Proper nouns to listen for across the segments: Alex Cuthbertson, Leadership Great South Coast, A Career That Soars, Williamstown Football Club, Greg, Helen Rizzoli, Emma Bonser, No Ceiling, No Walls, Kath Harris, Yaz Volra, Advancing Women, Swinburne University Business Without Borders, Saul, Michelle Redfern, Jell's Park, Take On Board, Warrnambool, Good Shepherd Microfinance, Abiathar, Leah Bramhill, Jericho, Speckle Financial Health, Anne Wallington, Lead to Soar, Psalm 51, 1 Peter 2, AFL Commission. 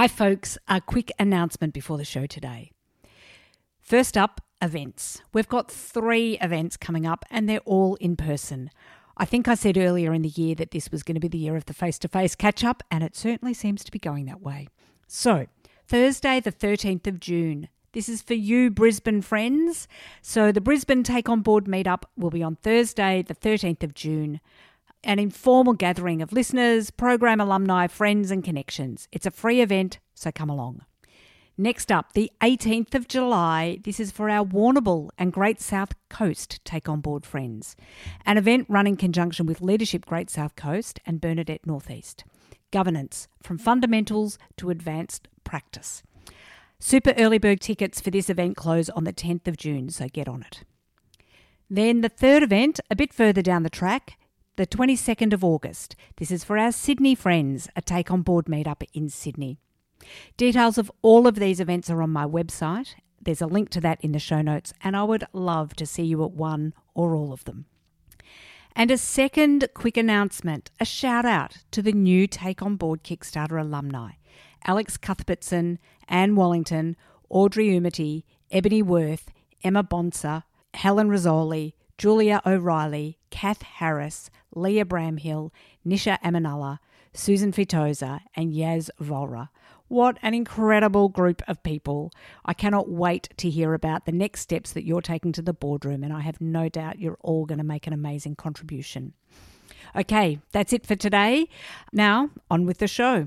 Hi folks, a quick announcement before the show today. First up, events. We've got 3 events coming up and they're all in person. I think I said earlier in the year that this was going to be the year of the face-to-face catch-up, and it certainly seems to be going that way. So, Thursday the 13th of June. This is for you Brisbane friends. So the Brisbane Take On Board meetup will be on Thursday the 13th of June. An informal gathering of listeners, program alumni, friends and connections. It's a free event, so come along. Next up, the 18th of July. This is for our Warrnambool and Great South Coast Take On Board friends. An event run in conjunction with Leadership Great South Coast and Bernadette Northeast. Governance, from fundamentals to advanced practice. Super early bird tickets for this event close on the 10th of June, so get on it. Then the third event, a bit further down the track, the 22nd of August. This is for our Sydney friends, a Take On Board meetup in Sydney. Details of all of these events are on my website. There's a link to that in the show notes, and I would love to see you at one or all of them. And a second quick announcement, a shout out to the new Take On Board Kickstarter alumni, Alex Cuthbertson, Anne Wallington, Audrey Umity, Ebony Worth, Emma Bonser, Helen Rizzoli, Julia O'Reilly, Kath Harris, Leah Bramhill, Nisha Amanullah, Susan Fitoza and Yaz Volra. What an incredible group of people. I cannot wait to hear about the next steps that you're taking to the boardroom, and I have no doubt you're all going to make an amazing contribution. Okay, that's it for today. Now, on with the show.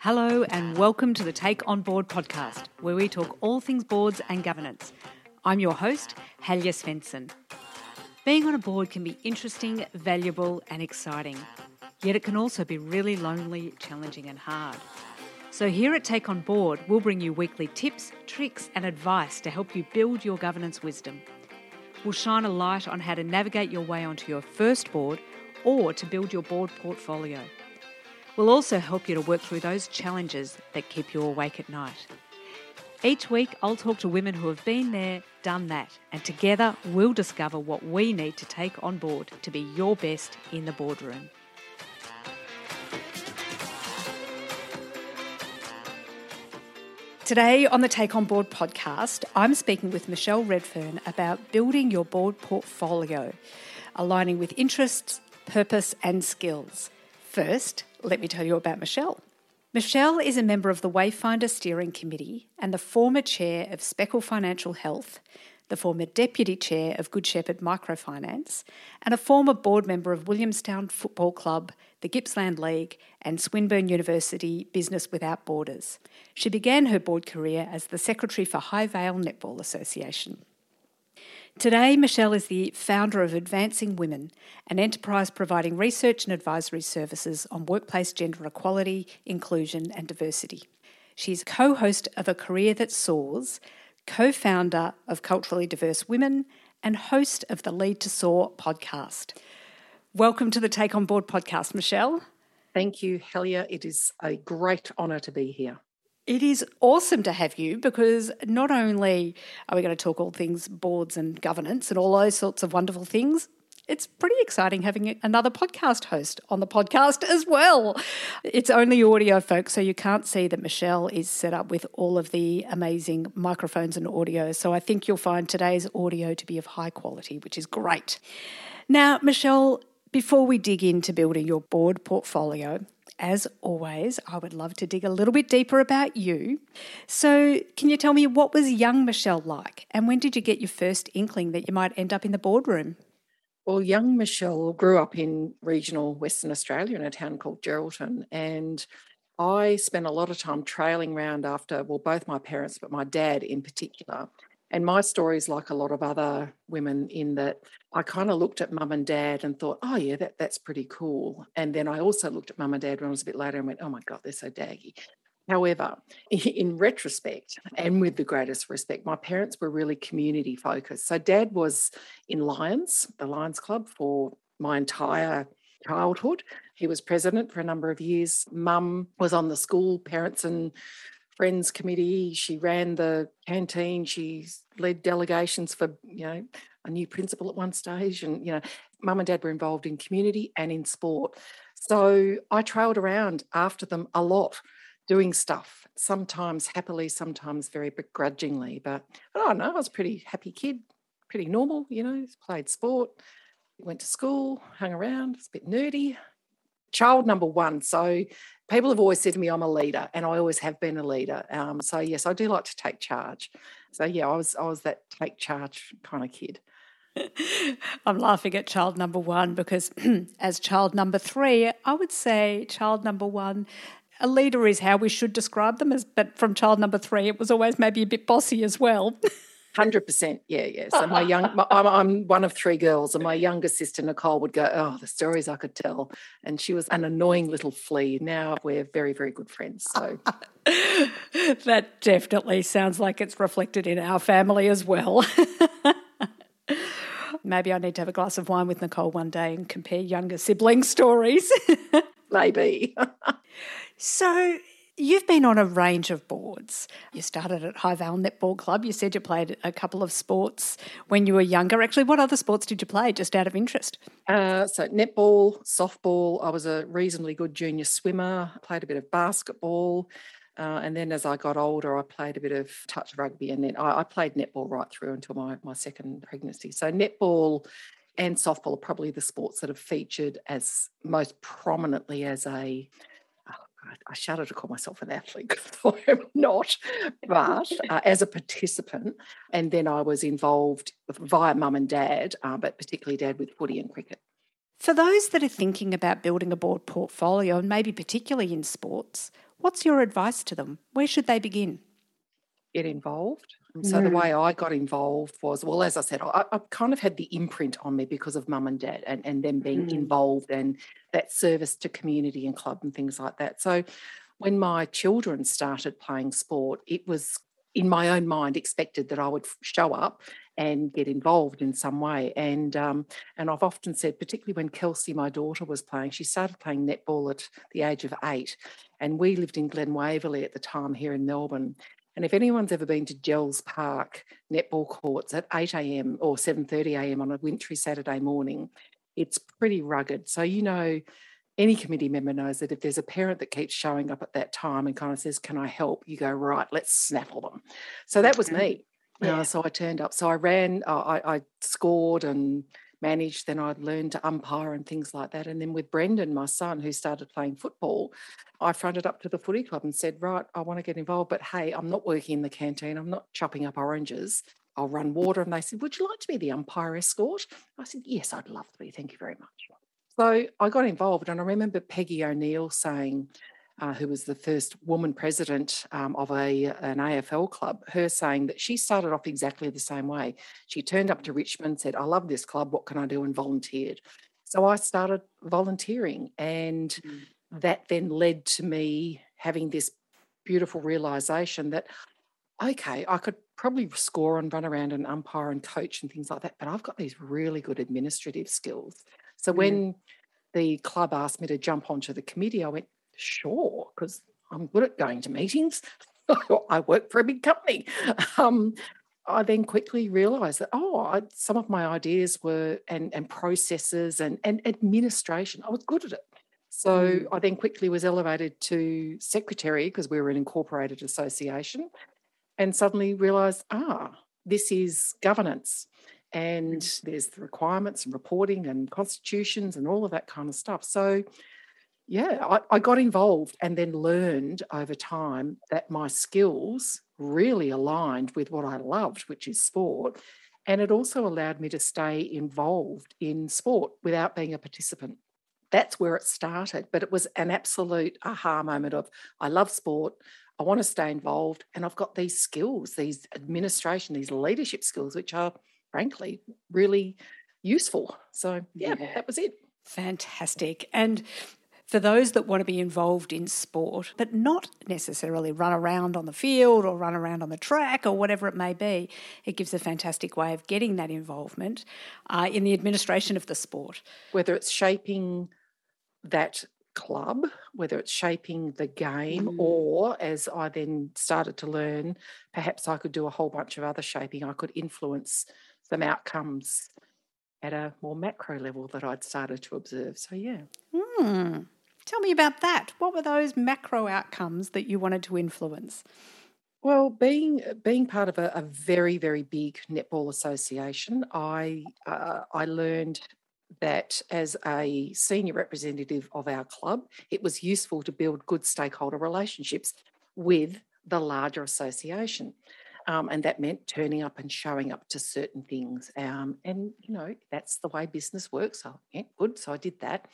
Hello and welcome to the Take On Board podcast, where we talk all things boards and governance. I'm your host, Helya Svensson. Being on a board can be interesting, valuable and exciting. Yet it can also be really lonely, challenging and hard. So here at Take On Board, we'll bring you weekly tips, tricks and advice to help you build your governance wisdom. We'll shine a light on how to navigate your way onto your first board or to build your board portfolio. We'll also help you to work through those challenges that keep you awake at night. Each week, I'll talk to women who have been there, done that, and together we'll discover what we need to take on board to be your best in the boardroom. Today on the Take On Board podcast, I'm speaking with Michelle Redfern about building your board portfolio, aligning with interests, purpose and skills. First, let me tell you about Michelle. Michelle is a member of the Wayfinder Steering Committee and the former chair of Speckle Financial Health, the former deputy chair of Good Shepherd Microfinance, and a former board member of Williamstown Football Club, the Gippsland League, and Swinburne University Business Without Borders. She began her board career as the secretary for High Vale Netball Association. Today, Michelle is the founder of Advancing Women, an enterprise providing research and advisory services on workplace gender equality, inclusion and diversity. She's co-host of A Career That Soars, co-founder of Culturally Diverse Women and host of the Lead to Soar podcast. Welcome to the Take On Board podcast, Michelle. Thank you, Helya. It is a great honour to be here. It is awesome to have you because not only are we going to talk all things boards and governance and all those sorts of wonderful things, it's pretty exciting having another podcast host on the podcast as well. It's only audio, folks, so you can't see that Michelle is set up with all of the amazing microphones and audio. So I think you'll find today's audio to be of high quality, which is great. Now, Michelle, before we dig into building your board portfolio, as always, I would love to dig a little bit deeper about you. So can you tell me, what was young Michelle like, and when did you get your first inkling that you might end up in the boardroom? Well, young Michelle grew up in regional Western Australia in a town called Geraldton, and I spent a lot of time trailing around after, well, both my parents, but my dad in particular. And my story is like a lot of other women in that I kind of looked at mum and dad and thought, oh, yeah, that's pretty cool. And then I also looked at mum and dad when I was a bit later and went, oh, my God, they're so daggy. However, in retrospect and with the greatest respect, my parents were really community focused. So dad was in Lions, the Lions Club, for my entire childhood. He was president for a number of years. Mum was on the school parents and friends committee. She ran the canteen. She led delegations for, you know, a new principal at one stage. And, you know, mum and dad were involved in community and in sport. So I trailed around after them a lot, doing stuff, sometimes happily, sometimes very begrudgingly. But I don't know, I was a pretty happy kid, pretty normal, you know, played sport, went to school, hung around, it's a bit nerdy. Child number one. So people have always said to me, I'm a leader, and I always have been a leader. So yes, I do like to take charge. So yeah, I was that take charge kind of kid. I'm laughing at child number one because as child number three, I would say child number one, a leader is how we should describe them as, but from child number three, it was always maybe a bit bossy as well. 100%, yeah. So I'm one of three girls, and my younger sister Nicole would go, "Oh, the stories I could tell," and she was an annoying little flea. Now we're very, very good friends. So that definitely sounds like it's reflected in our family as well. Maybe I need to have a glass of wine with Nicole one day and compare younger sibling stories. Maybe. So you've been on a range of boards. You started at High Vale Netball Club. You said you played a couple of sports when you were younger. Actually, what other sports did you play, just out of interest? So netball, softball. I was a reasonably good junior swimmer. Played a bit of basketball. And then as I got older, I played a bit of touch rugby, and then I played netball right through until my second pregnancy. So netball and softball are probably the sports that have featured as most prominently as a... I shudder to call myself an athlete because I am not, but as a participant. And then I was involved via mum and dad, but particularly dad, with footy and cricket. For those that are thinking about building a board portfolio, and maybe particularly in sports, what's your advice to them? Where should they begin? Get involved. So the way I got involved was, well, as I said, I kind of had the imprint on me because of mum and dad and them being involved and that service to community and club and things like that. So when my children started playing sport, it was in my own mind expected that I would show up and get involved in some way. And I've often said, particularly when Kelsey, my daughter, was playing, she started playing netball at the age of 8, and we lived in Glen Waverley at the time here in Melbourne. And if anyone's ever been to Jell's Park netball courts at 8 a.m. or 7:30 a.m. on a wintry Saturday morning, it's pretty rugged. So, you know, any committee member knows that if there's a parent that keeps showing up at that time and kind of says, "Can I help?" you go, right, let's snaffle them. So that was me. Yeah. So I turned up. So I ran, I scored and managed, then I'd learned to umpire and things like that. And then with Brendan, my son, who started playing football, I fronted up to the footy club and said, right, I want to get involved, but hey, I'm not working in the canteen, I'm not chopping up oranges, I'll run water. And they said, would you like to be the umpire escort? I said, yes, I'd love to be, thank you very much. So I got involved, and I remember Peggy O'Neill saying, who was the first woman president of an AFL club, her saying that she started off exactly the same way. She turned up to Richmond, said, I love this club, what can I do? And volunteered. So I started volunteering, and that then led to me having this beautiful realisation that, okay, I could probably score and run around and umpire and coach and things like that, but I've got these really good administrative skills. So when the club asked me to jump onto the committee, I went, sure, because I'm good at going to meetings. I work for a big company. I then quickly realised that, some of my ideas were, and processes and administration, I was good at it. So I then quickly was elevated to secretary because we were an incorporated association, and suddenly realised, this is governance. And there's the requirements and reporting and constitutions and all of that kind of stuff. So yeah, I got involved and then learned over time that my skills really aligned with what I loved, which is sport. And it also allowed me to stay involved in sport without being a participant. That's where it started. But it was an absolute aha moment of, I love sport, I want to stay involved, and I've got these skills, these administration, these leadership skills, which are, frankly, really useful. So, yeah. That was it. Fantastic. And for those that want to be involved in sport but not necessarily run around on the field or run around on the track or whatever it may be, it gives a fantastic way of getting that involvement in the administration of the sport. Whether it's shaping that club, whether it's shaping the game, or, as I then started to learn, perhaps I could do a whole bunch of other shaping. I could influence some outcomes at a more macro level that I'd started to observe. So, yeah. Mm. Tell me about that. What were those macro outcomes that you wanted to influence? Well, being part of a very, very big netball association, I learned that as a senior representative of our club, it was useful to build good stakeholder relationships with the larger association. And that meant turning up and showing up to certain things. And, you know, that's the way business works. So, yeah, good, so I did that.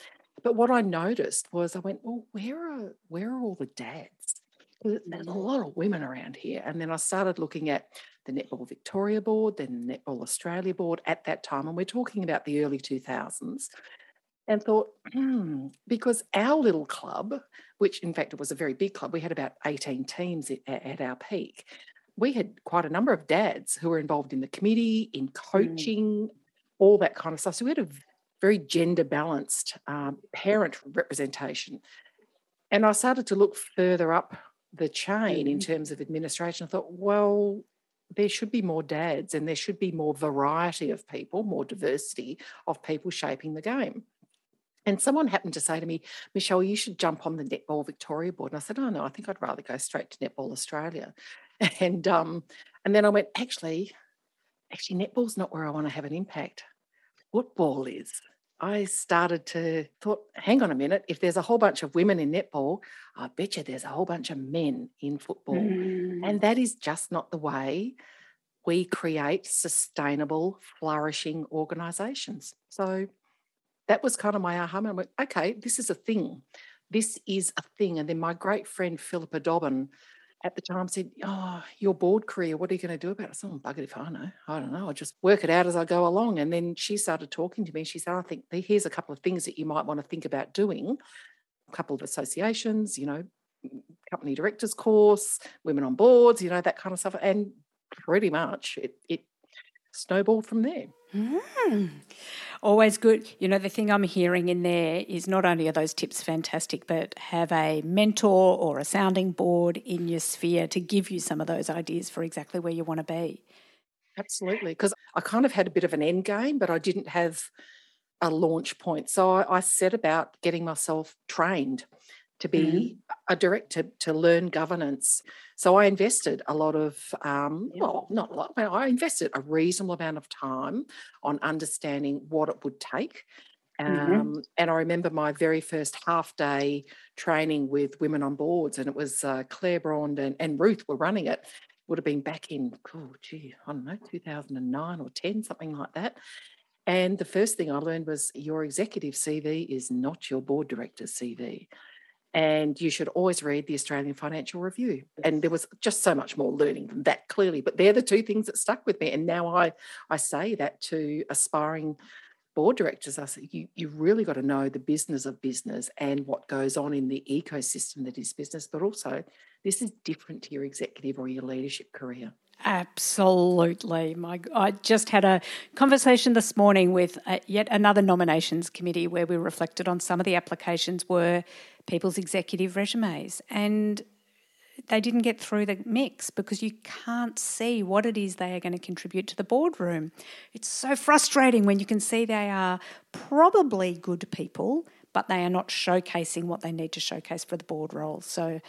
But what I noticed was I went, well, where are all the dads? There's a lot of women around here. And then I started looking at the Netball Victoria board, then the Netball Australia board at that time, and we're talking about the early 2000s, and thought, because our little club, which in fact it was a very big club, we had about 18 teams at our peak. We had quite a number of dads who were involved in the committee, in coaching, all that kind of stuff. So we had a very gender-balanced parent representation. And I started to look further up the chain in terms of administration. I thought, well, there should be more dads and there should be more variety of people, more diversity of people shaping the game. And someone happened to say to me, Michelle, you should jump on the Netball Victoria board. And I said, oh, no, I think I'd rather go straight to Netball Australia. And then I went, actually, netball's not where I want to have an impact. Football is. I started to thought, hang on a minute, if there's a whole bunch of women in netball, I bet you there's a whole bunch of men in football. Mm. And that is just not the way we create sustainable, flourishing organisations. So that was kind of my aha moment. I went, okay, this is a thing. This is a thing. And then my great friend Philippa Dobbin at the time said, oh, your board career, what are you going to do about it? I said, oh, bugger if I know. I don't know. I'll just work it out as I go along. And then she started talking to me. She said, I think here's a couple of things that you might want to think about doing. A couple of associations, you know, company directors course, women on boards, you know, that kind of stuff. And pretty much it snowballed from there. Mm. Always good. You know, the thing I'm hearing in there is not only are those tips fantastic, but have a mentor or a sounding board in your sphere to give you some of those ideas for exactly where you want to be. Absolutely, because I kind of had a bit of an end game, but I didn't have a launch point. So I set about getting myself trained to be a director, to learn governance. So I invested a lot of, well, not a lot, but I invested a reasonable amount of time on understanding what it would take. And I remember my very first half-day training with women on boards, and it was Claire Braund and Ruth were running it. Would have been back in, 2009 or 10, something like that. And the first thing I learned was your executive CV is not your board director's CV. And you should always read the Australian Financial Review. And there was just so much more learning than that, clearly. But they're the two things that stuck with me. And now I say that to aspiring board directors. I say, you really got to know the business of business and what goes on in the ecosystem that is business. But also, this is different to your executive or your leadership career. Absolutely. I just had a conversation this morning with yet another nominations committee where we reflected on some of the applications were people's executive resumes, and they didn't get through the mix because you can't see what it is they are going to contribute to the boardroom. It's so frustrating when you can see they are probably good people, but they are not showcasing what they need to showcase for the board role. So...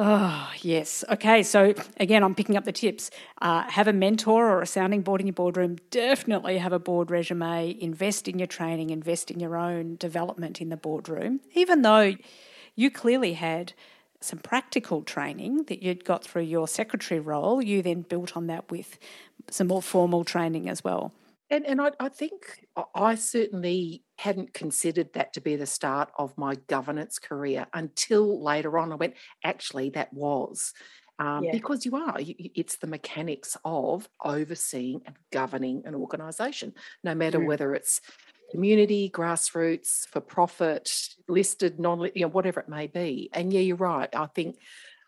oh, yes. Okay, so again, I'm picking up the tips. Have a mentor or a sounding board in your boardroom. Definitely have a board resume. Invest in your training. Invest in your own development in the boardroom. Even though you clearly had some practical training that you'd got through your secretary role, you then built on that with some more formal training as well. And I think I certainly hadn't considered that to be the start of my governance career until later on. I went, actually, that was. Because it's the mechanics of overseeing and governing an organisation, no matter whether it's community, grassroots, for profit, listed, non-listed, you know, whatever it may be. And, yeah, you're right. I think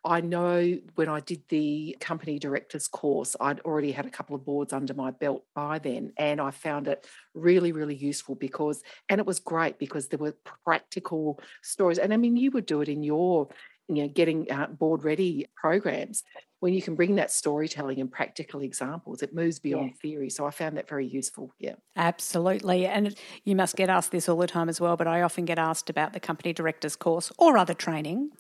I know when I did the company directors course, I'd already had a couple of boards under my belt by then, and I found it really, really useful because, and it was great because there were practical stories. And I mean, you would do it in your, you know, getting board ready programs. when you can bring that storytelling and practical examples, it moves beyond theory. So I found that very useful. Yeah, absolutely. And you must get asked this all the time as well, but I often get asked about the company director's course or other training,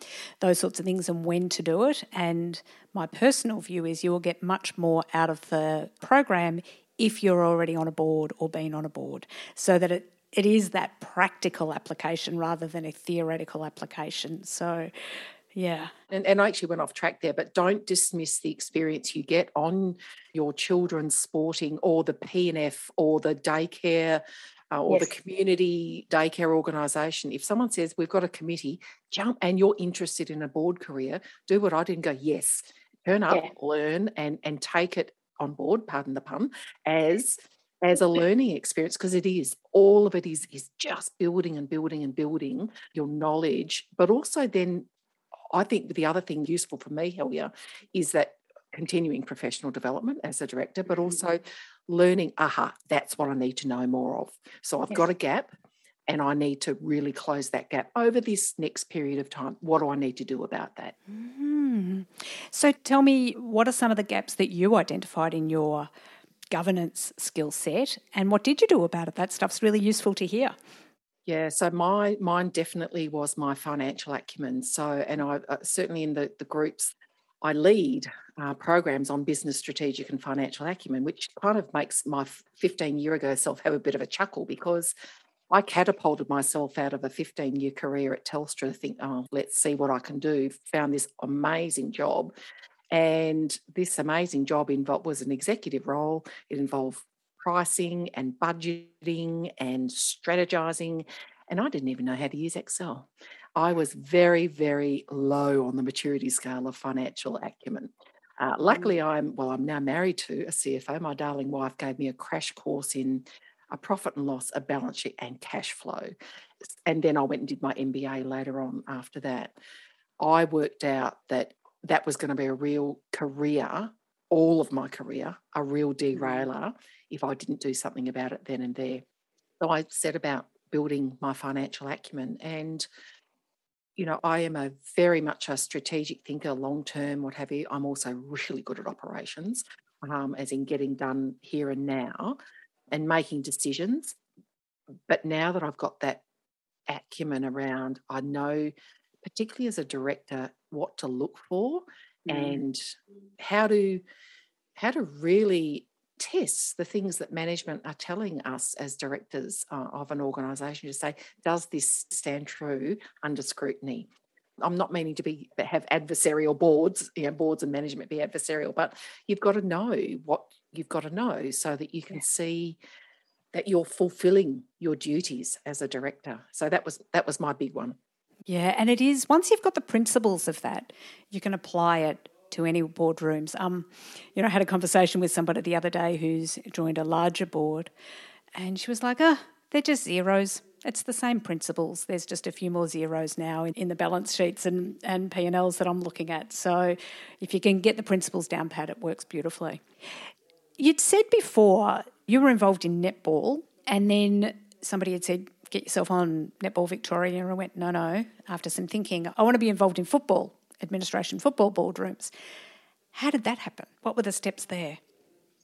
those sorts of things, and when to do it. And my personal view is you will get much more out of the program if you're already on a board or been on a board, so that it is that practical application rather than a theoretical application. So, yeah. And I actually went off track there, but don't dismiss the experience you get on your children's sporting or the P&F or the daycare or the community daycare organisation. If someone says, we've got a committee, jump, and you're interested in a board career, do what I did and go, yes, turn up, learn and take it on board, pardon the pun, as a learning experience, because it is. All of it is just building and building and building your knowledge. But also then I think the other thing useful for me, Helya, is that continuing professional development as a director, but also learning, that's what I need to know more of. So I've got a gap and I need to really close that gap over this next period of time. What do I need to do about that? Mm. So tell me, what are some of the gaps that you identified in your governance skill set, and what did you do about it? That stuff's really useful to hear. Yeah, so mine definitely was my financial acumen. So, and I certainly in the groups I lead programs on business, strategic and financial acumen, which kind of makes my 15-year-ago self have a bit of a chuckle, because I catapulted myself out of a 15-year career at Telstra to think, let's see what I can do, found this amazing job. And this amazing job was an executive role. It involved pricing and budgeting and strategizing, and I didn't even know how to use Excel. I was very, very low on the maturity scale of financial acumen. Luckily, I'm now married to a CFO. My darling wife gave me a crash course in a profit and loss, a balance sheet and cash flow. And then I went and did my MBA later on after that. I worked out that was going to be a real career, all of my career, a real derailer if I didn't do something about it then and there. So I set about building my financial acumen. And, you know, I am a very much a strategic thinker, long-term, what have you. I'm also really good at operations, as in getting done here and now and making decisions. But now that I've got that acumen around, I know, particularly as a director, what to look for and how to really test the things that management are telling us as directors of an organisation, to say, does this stand true under scrutiny? I'm not meaning to have adversarial boards, you know, boards and management be adversarial, but you've got to know what you've got to know so that you can see that you're fulfilling your duties as a director. So that was my big one. Yeah, and it is, once you've got the principles of that, you can apply it to any boardrooms. You know, I had a conversation with somebody the other day who's joined a larger board, and she was like, they're just zeros. It's the same principles. There's just a few more zeros now in the balance sheets and P&Ls that I'm looking at. So if you can get the principles down pat, it works beautifully. You'd said before you were involved in netball, and then somebody had said, get yourself on Netball Victoria, and I went, no, after some thinking, I want to be involved in football, administration, football boardrooms. How did that happen? What were the steps there?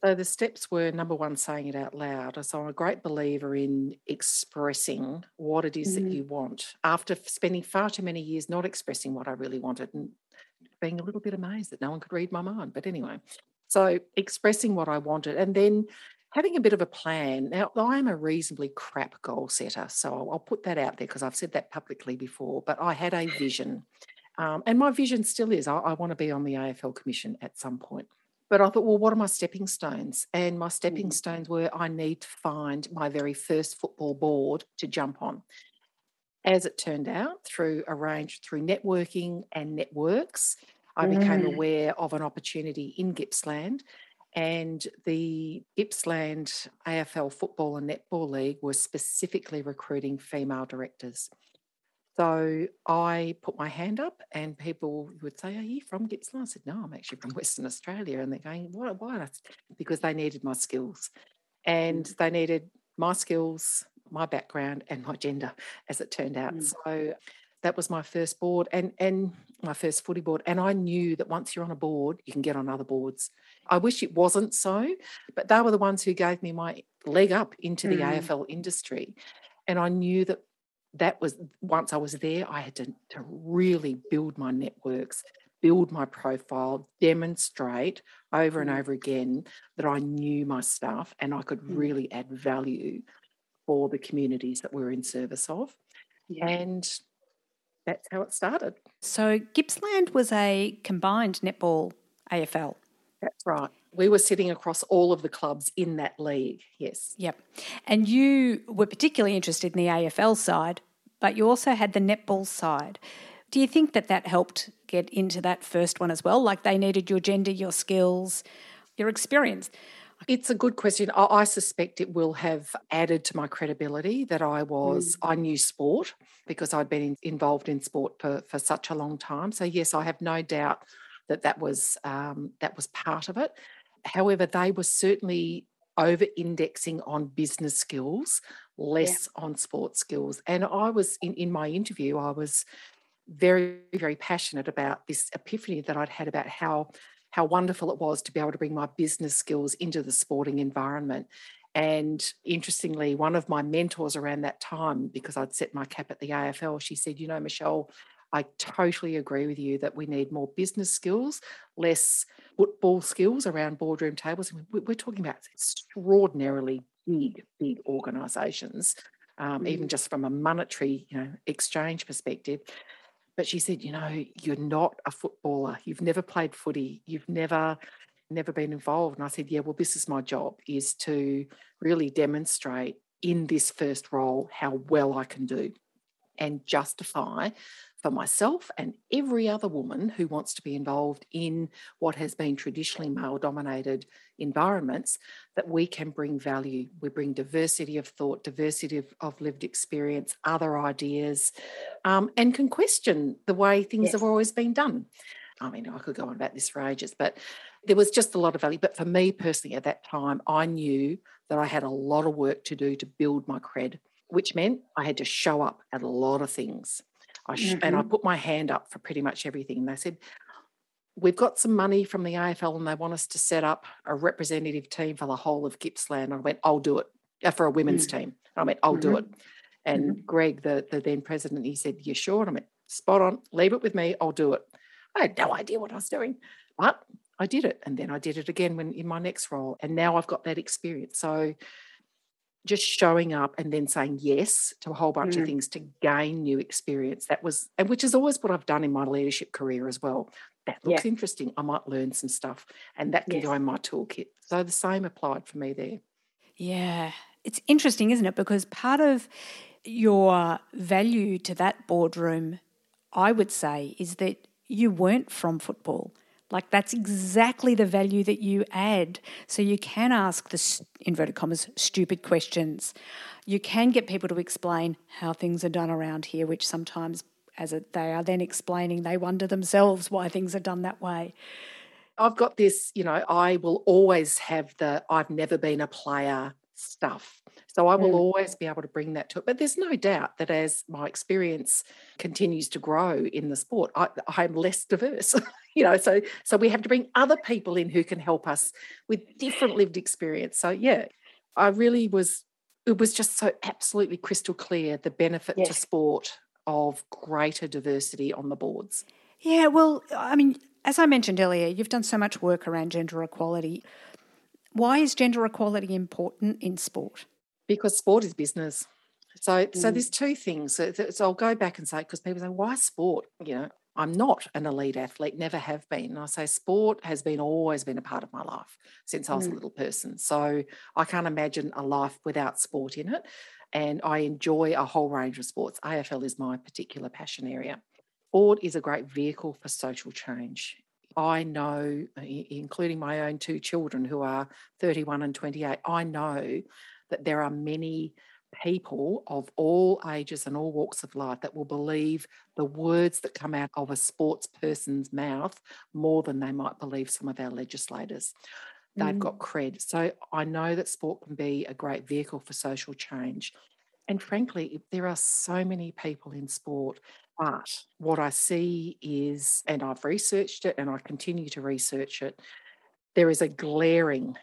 So the steps were, number one, saying it out loud. So I'm a great believer in expressing what it is that you want. After spending far too many years not expressing what I really wanted and being a little bit amazed that no one could read my mind. But anyway, so expressing what I wanted and then having a bit of a plan. Now, I'm a reasonably crap goal setter, so I'll put that out there because I've said that publicly before, but I had a vision. And my vision still is I want to be on the AFL Commission at some point. But I thought, well, what are my stepping stones? And my stepping stones were, I need to find my very first football board to jump on. As it turned out, through networking and networks, I became aware of an opportunity in Gippsland. And the Gippsland AFL Football and Netball League was specifically recruiting female directors. So I put my hand up and people would say, are you from Gippsland? I said, no, I'm actually from Western Australia. And they're going, why? Because they needed my skills. And they needed my skills, my background and my gender, as it turned out. So That was my first board and my first footy board. And I knew that once you're on a board, you can get on other boards. I wish it wasn't so, but they were the ones who gave me my leg up into the AFL industry. And I knew that that was, once I was there, I had to really build my networks, build my profile, demonstrate over and over again that I knew my stuff and I could really add value for the communities that we're in service of. Yeah. And that's how it started. So Gippsland was a combined netball AFL. That's right. We were sitting across all of the clubs in that league, yes. Yep. And you were particularly interested in the AFL side, but you also had the netball side. Do you think that that helped get into that first one as well? Like they needed your gender, your skills, your experience? It's a good question. I suspect it will have added to my credibility that I knew sport because I'd been involved in sport for such a long time. So, yes, I have no doubt that was part of it. However, they were certainly over-indexing on business skills, less on sport skills. And I was, in my interview, I was very, very passionate about this epiphany that I'd had about how wonderful it was to be able to bring my business skills into the sporting environment. And interestingly, one of my mentors around that time, because I'd set my cap at the AFL, she said, you know, Michelle, I totally agree with you that we need more business skills, less football skills around boardroom tables. We're talking about extraordinarily big organisations, even just from a monetary, exchange perspective. But she said, you're not a footballer. You've never played footy. You've never been involved. And I said, yeah, well, this is my job, is to really demonstrate in this first role how well I can do and justify for myself and every other woman who wants to be involved in what has been traditionally male-dominated environments that we can bring value. We bring diversity of thought, diversity of lived experience, other ideas, and can question the way things have always been done. I mean, I could go on about this for ages, but there was just a lot of value. But for me personally at that time, I knew that I had a lot of work to do to build my cred, which meant I had to show up at a lot of things. And I put my hand up for pretty much everything. And they said, we've got some money from the AFL and they want us to set up a representative team for the whole of Gippsland. And I went, I'll do it. For a women's team. And I went, I'll do it. And Greg, the then president, he said, you sure? And I went, spot on, leave it with me, I'll do it. I had no idea what I was doing, but I did it. And then I did it again in my next role. And now I've got that experience. So just showing up and then saying yes to a whole bunch of things to gain new experience. That was, and which is always what I've done in my leadership career as well. That looks interesting. I might learn some stuff and that can go in my toolkit. So the same applied for me there. Yeah. It's interesting, isn't it? Because part of your value to that boardroom, I would say, is that you weren't from football. Like that's exactly the value that you add. So you can ask the, inverted commas, stupid questions. You can get people to explain how things are done around here, which sometimes they are then explaining, they wonder themselves why things are done that way. I've got this, I will always have the I've never been a player stuff. So I will always be able to bring that to it. But there's no doubt that as my experience continues to grow in the sport, I am less diverse, so we have to bring other people in who can help us with different lived experience. So, yeah, it was just so absolutely crystal clear the benefit to sport of greater diversity on the boards. Yeah, well, I mean, as I mentioned earlier, you've done so much work around gender equality. Why is gender equality important in sport? Because sport is business. So there's two things. So I'll go back and say, because people say, why sport? I'm not an elite athlete, never have been. And I say sport has always been a part of my life since I was a little person. So I can't imagine a life without sport in it. And I enjoy a whole range of sports. AFL is my particular passion area. Sport is a great vehicle for social change. I know, including my own two children who are 31 and 28, I know that there are many people of all ages and all walks of life that will believe the words that come out of a sports person's mouth more than they might believe some of our legislators. They've got cred. So I know that sport can be a great vehicle for social change. And frankly, there are so many people in sport But what I see is, and I've researched it and I continue to research it, there is a glaring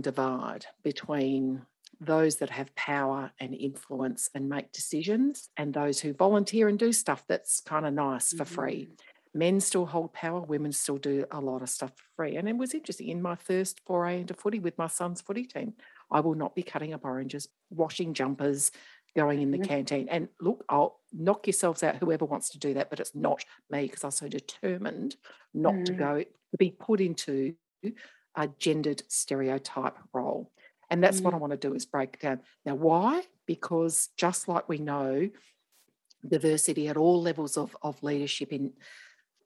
divide between those that have power and influence and make decisions and those who volunteer and do stuff that's kind of nice for free. Men still hold power, women still do a lot of stuff for free. And it was interesting, in my first foray into footy with my son's footy team, I will not be cutting up oranges, washing jumpers, going in the canteen. And look, I'll knock yourselves out, whoever wants to do that, but it's not me, because I'm so determined not to be put into a gendered stereotype role. And that's what I want to do, is break down. Now, why? Because just like we know, diversity at all levels of leadership in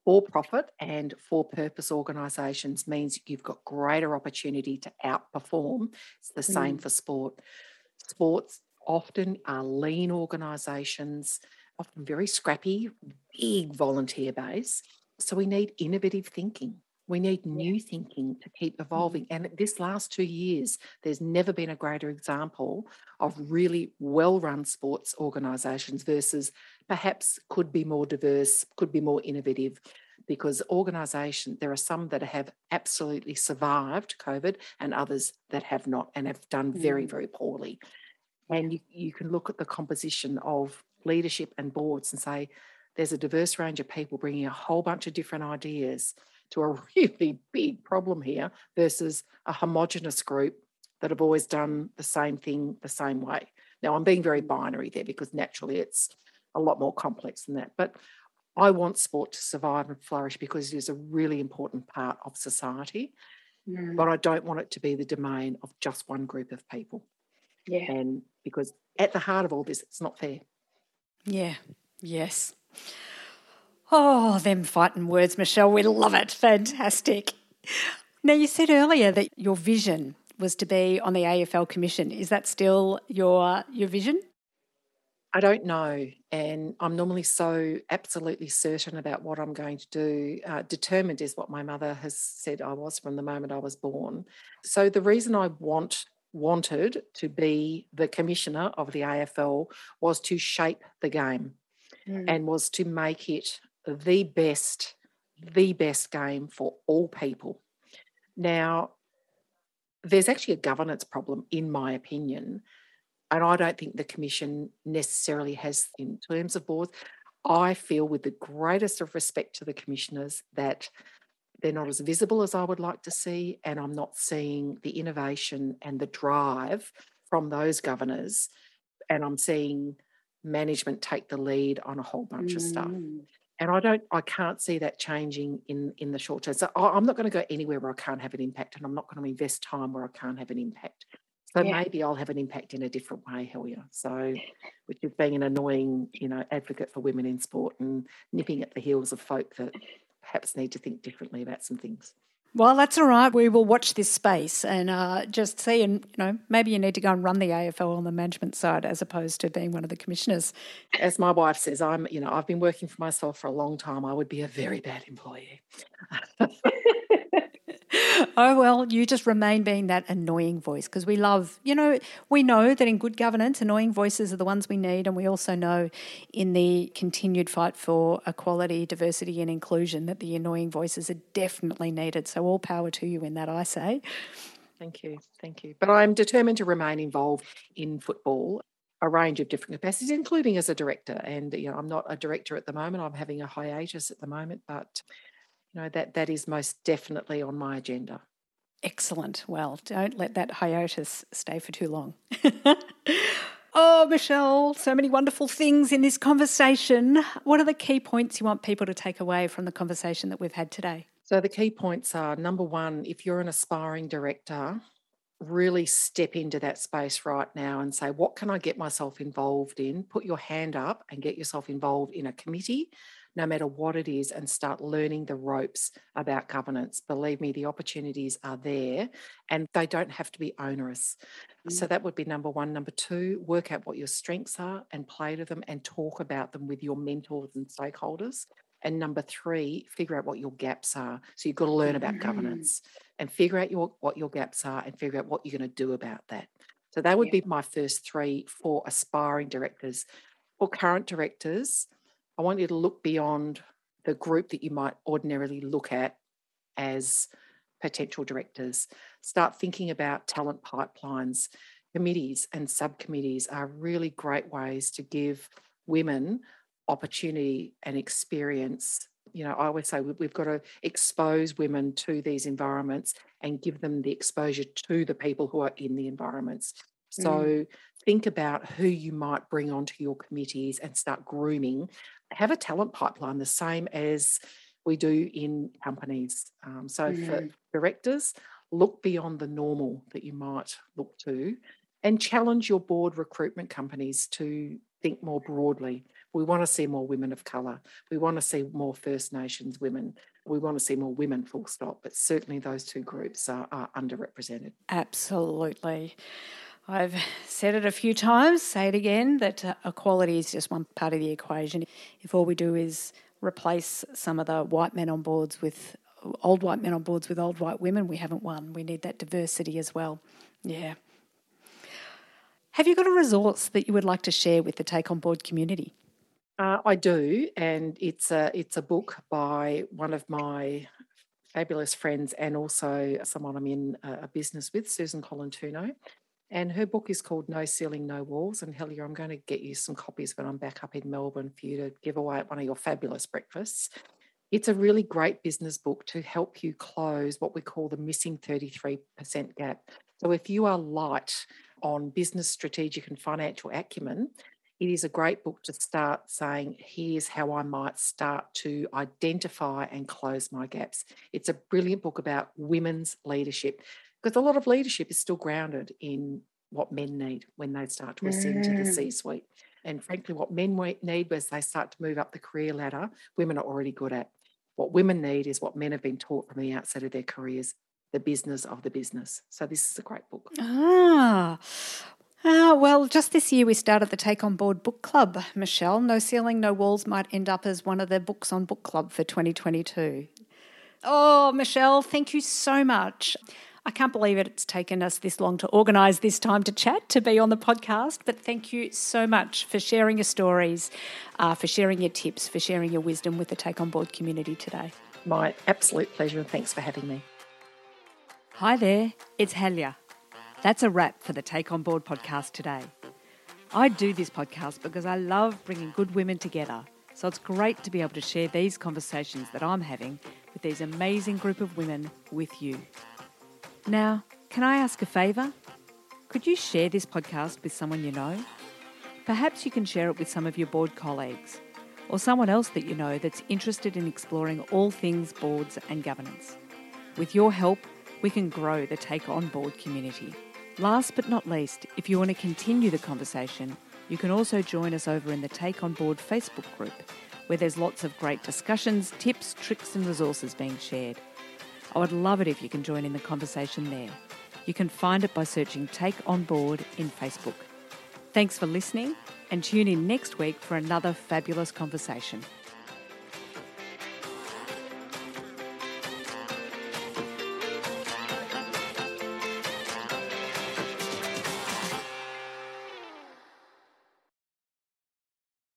for-profit and for-purpose organisations means you've got greater opportunity to outperform. It's the same for sport. Sports often are lean organisations, often very scrappy, big volunteer base. So we need innovative thinking. We need new thinking to keep evolving. And this last 2 years, there's never been a greater example of really well-run sports organisations versus perhaps could be more diverse, could be more innovative, because organisations, there are some that have absolutely survived COVID and others that have not and have done very, very poorly. And you can look at the composition of leadership and boards and say there's a diverse range of people bringing a whole bunch of different ideas to a really big problem here versus a homogenous group that have always done the same thing the same way. Now, I'm being very binary there because naturally it's a lot more complex than that. But I want sport to survive and flourish because it is a really important part of society. Mm. But I don't want it to be the domain of just one group of people. Yeah. And because at the heart of all this, it's not fair. Yeah. Yes. Oh, them fighting words, Michelle. We love it. Fantastic. Now, you said earlier that your vision was to be on the AFL Commission. Is that still your vision? I don't know. And I'm normally so absolutely certain about what I'm going to do. Determined is what my mother has said I was from the moment I was born. So the reason I wanted to be the commissioner of the AFL was to shape the game and was to make it the best game for all people. Now, there's actually a governance problem, in my opinion, and I don't think the Commission necessarily has in terms of boards. I feel, with the greatest of respect to the commissioners, that they're not as visible as I would like to see, and I'm not seeing the innovation and the drive from those governors, and I'm seeing management take the lead on a whole bunch of stuff. And I can't see that changing in the short term. So I'm not going to go anywhere where I can't have an impact, and I'm not going to invest time where I can't have an impact. So maybe I'll have an impact in a different way, Helya. So, which is being an annoying, advocate for women in sport and nipping at the heels of folk that perhaps need to think differently about some things. Well, that's all right. We will watch this space and just see, and maybe you need to go and run the AFL on the management side as opposed to being one of the commissioners. As my wife says, I'm, I've been working for myself for a long time. I would be a very bad employee. Oh, well, you just remain being that annoying voice, because we love, we know that in good governance, annoying voices are the ones we need, and we also know in the continued fight for equality, diversity and inclusion that the annoying voices are definitely needed. So all power to you in that, I say. Thank you. But I'm determined to remain involved in football, a range of different capacities, including as a director. And, I'm not a director at the moment. I'm having a hiatus at the moment, but that is most definitely on my agenda. Excellent. Well, don't let that hiatus stay for too long. Oh, Michelle, so many wonderful things in this conversation. What are the key points you want people to take away from the conversation that we've had today? So the key points are, number one, if you're an aspiring director, really step into that space right now and say, what can I get myself involved in? Put your hand up and get yourself involved in a committee, no matter what it is, and start learning the ropes about governance. Believe me, the opportunities are there and they don't have to be onerous. So that would be number one. Number two, work out what your strengths are and play to them and talk about them with your mentors and stakeholders. And number three, figure out what your gaps are. So you've got to learn about governance and figure out what your gaps are and figure out what you're going to do about that. So that would be my first three for aspiring directors. For current directors, I want you to look beyond the group that you might ordinarily look at as potential directors. Start thinking about talent pipelines. Committees and subcommittees are really great ways to give women opportunity and experience. You know, I always say we've got to expose women to these environments and give them the exposure to the people who are in the environments. So think about who you might bring onto your committees and start grooming. Have a talent pipeline the same as we do in companies. For directors, look beyond the normal that you might look to and challenge your board recruitment companies to think more broadly. We want to see more women of colour. We want to see more First Nations women. We want to see more women, full stop, but certainly those two groups are underrepresented. Absolutely. I've said it a few times, say it again, that equality is just one part of the equation. If all we do is replace some of the white men on boards with old white men on boards with old white women, we haven't won. We need that diversity as well. Yeah. Have you got a resource that you would like to share with the Take On Board community? I do, and it's a book by one of my fabulous friends and also someone I'm in a business with, Susan Colantuono, and her book is called No Ceiling, No Walls. And Helya, I'm going to get you some copies when I'm back up in Melbourne for you to give away at one of your fabulous breakfasts. It's a really great business book to help you close what we call the missing 33% gap. So if you are light on business, strategic and financial acumen, it is a great book to start saying, here's how I might start to identify and close my gaps. It's a brilliant book about women's leadership, because a lot of leadership is still grounded in what men need when they start to ascend to the C-suite. And frankly, what men need as they start to move up the career ladder, women are already good at. What women need is what men have been taught from the outset of their careers, the business of the business. So this is a great book. Well, just this year we started the Take On Board Book Club, Michelle. No Ceiling, No Walls might end up as one of the books on Book Club for 2022. Oh, Michelle, thank you so much. I can't believe it. It's taken us this long to organise this time to chat, to be on the podcast, but thank you so much for sharing your stories, for sharing your tips, for sharing your wisdom with the Take On Board community today. My absolute pleasure, and thanks for having me. Hi there, it's Helya. That's a wrap for the Take On Board podcast today. I do this podcast because I love bringing good women together, so it's great to be able to share these conversations that I'm having with these amazing group of women with you. Now, can I ask a favour? Could you share this podcast with someone you know? Perhaps you can share it with some of your board colleagues or someone else that you know that's interested in exploring all things boards and governance. With your help, we can grow the Take On Board community. Last but not least, if you want to continue the conversation, you can also join us over in the Take On Board Facebook group, where there's lots of great discussions, tips, tricks and resources being shared. I would love it if you can join in the conversation there. You can find it by searching Take On Board in Facebook. Thanks for listening, and tune in next week for another fabulous conversation.